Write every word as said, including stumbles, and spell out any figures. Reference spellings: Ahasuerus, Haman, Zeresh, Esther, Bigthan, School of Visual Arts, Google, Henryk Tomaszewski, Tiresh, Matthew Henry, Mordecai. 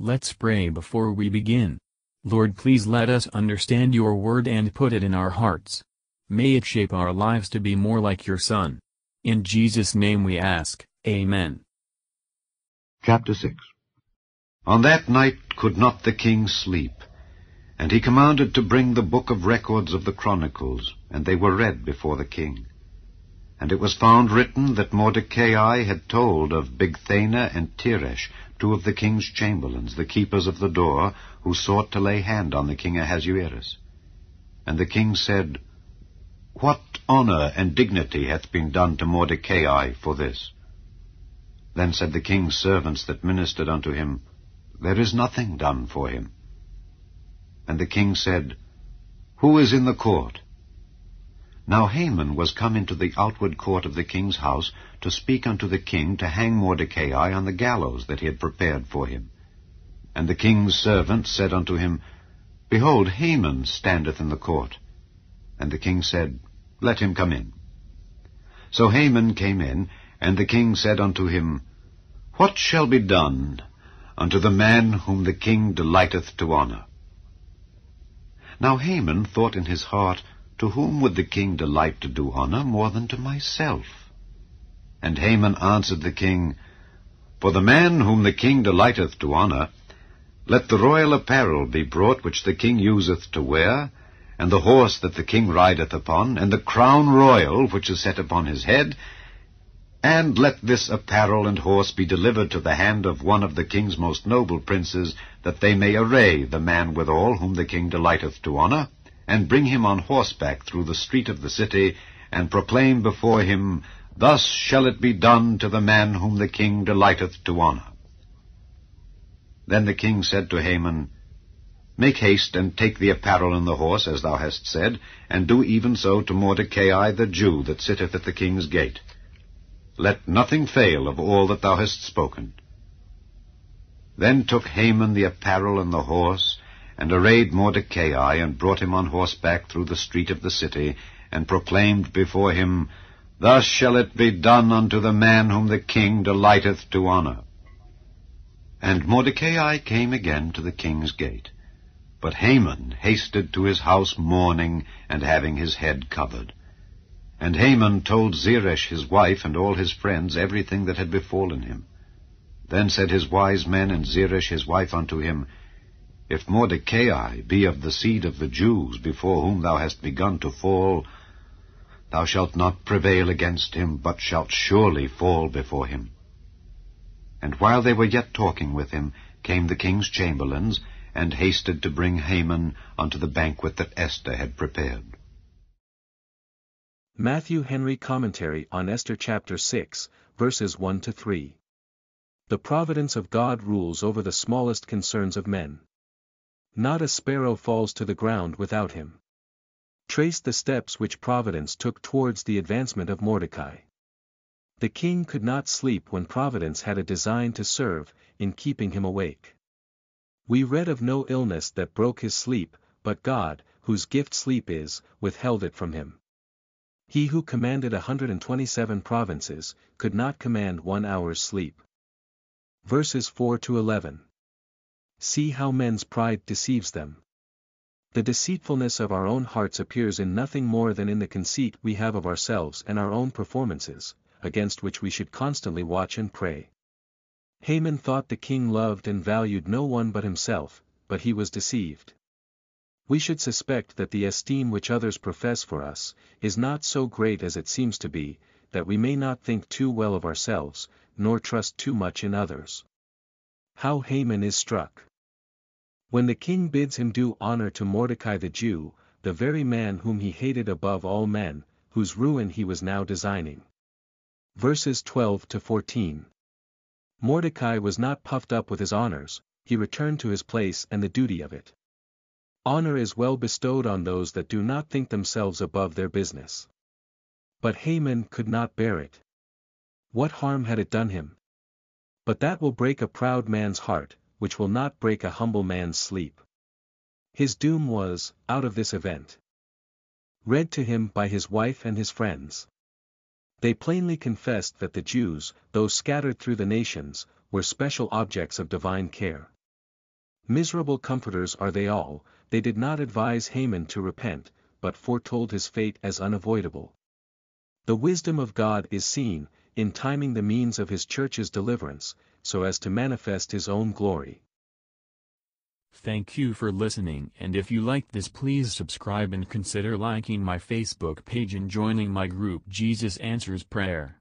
Let's pray before we begin. Lord, please let us understand your word and put it in our hearts. May it shape our lives to be more like your Son. In Jesus' name we ask, Amen. Chapter six. On that night could not the king sleep, and he commanded to bring the book of records of the chronicles, and they were read before the king. And it was found written that Mordecai had told of Bigthan and Tiresh, two of the king's chamberlains, the keepers of the door, who sought to lay hand on the king Ahasuerus. And the king said, What honor and dignity hath been done to Mordecai for this? Then said the king's servants that ministered unto him, There is nothing done for him. And the king said, Who is in the court? Now Haman was come into the outward court of the king's house to speak unto the king to hang Mordecai on the gallows that he had prepared for him. And the king's servant said unto him, Behold, Haman standeth in the court. And the king said, Let him come in. So Haman came in, and the king said unto him, What shall be done unto the man whom the king delighteth to honor? Now Haman thought in his heart, To whom would the king delight to do honor more than to myself? And Haman answered the king, For the man whom the king delighteth to honor, let the royal apparel be brought which the king useth to wear, and the horse that the king rideth upon, and the crown royal which is set upon his head, and let this apparel and horse be delivered to the hand of one of the king's most noble princes, that they may array the man withal whom the king delighteth to honor, and bring him on horseback through the street of the city, and proclaim before him, Thus shall it be done to the man whom the king delighteth to honor. Then the king said to Haman, Make haste, and take the apparel and the horse, as thou hast said, and do even so to Mordecai the Jew that sitteth at the king's gate. Let nothing fail of all that thou hast spoken. Then took Haman the apparel and the horse, and arrayed Mordecai, and brought him on horseback through the street of the city, and proclaimed before him, Thus shall it be done unto the man whom the king delighteth to honor. And Mordecai came again to the king's gate. But Haman hasted to his house mourning, and having his head covered. And Haman told Zeresh his wife and all his friends everything that had befallen him. Then said his wise men and Zeresh his wife unto him, If Mordecai be of the seed of the Jews, before whom thou hast begun to fall, thou shalt not prevail against him, but shalt surely fall before him. And while they were yet talking with him, came the king's chamberlains, and hasted to bring Haman unto the banquet that Esther had prepared. Matthew Henry Commentary on Esther Chapter six, verses one to three. The providence of God rules over the smallest concerns of men. Not a sparrow falls to the ground without him. Trace the steps which Providence took towards the advancement of Mordecai. The king could not sleep when Providence had a design to serve, in keeping him awake. We read of no illness that broke his sleep, but God, whose gift sleep is, withheld it from him. He who commanded one hundred twenty-seven provinces, could not command one hour's sleep. Verses four to eleven. See how men's pride deceives them. The deceitfulness of our own hearts appears in nothing more than in the conceit we have of ourselves and our own performances, against which we should constantly watch and pray. Haman thought the king loved and valued no one but himself, but he was deceived. We should suspect that the esteem which others profess for us, is not so great as it seems to be, that we may not think too well of ourselves, nor trust too much in others. How Haman is struck. When the king bids him do honor to Mordecai the Jew, the very man whom he hated above all men, whose ruin he was now designing. Verses twelve to fourteen. Mordecai was not puffed up with his honors, he returned to his place and the duty of it. Honor is well bestowed on those that do not think themselves above their business. But Haman could not bear it. What harm had it done him? But that will break a proud man's heart, which will not break a humble man's sleep. His doom was, out of this event. Read to him by his wife and his friends. They plainly confessed that the Jews, though scattered through the nations, were special objects of divine care. Miserable comforters are they all. They did not advise Haman to repent, but foretold his fate as unavoidable. The wisdom of God is seen, in timing the means of his church's deliverance, so as to manifest his own glory. Thank you for listening, and if you liked this, please subscribe and consider liking my Facebook page and joining my group Jesus Answers Prayer.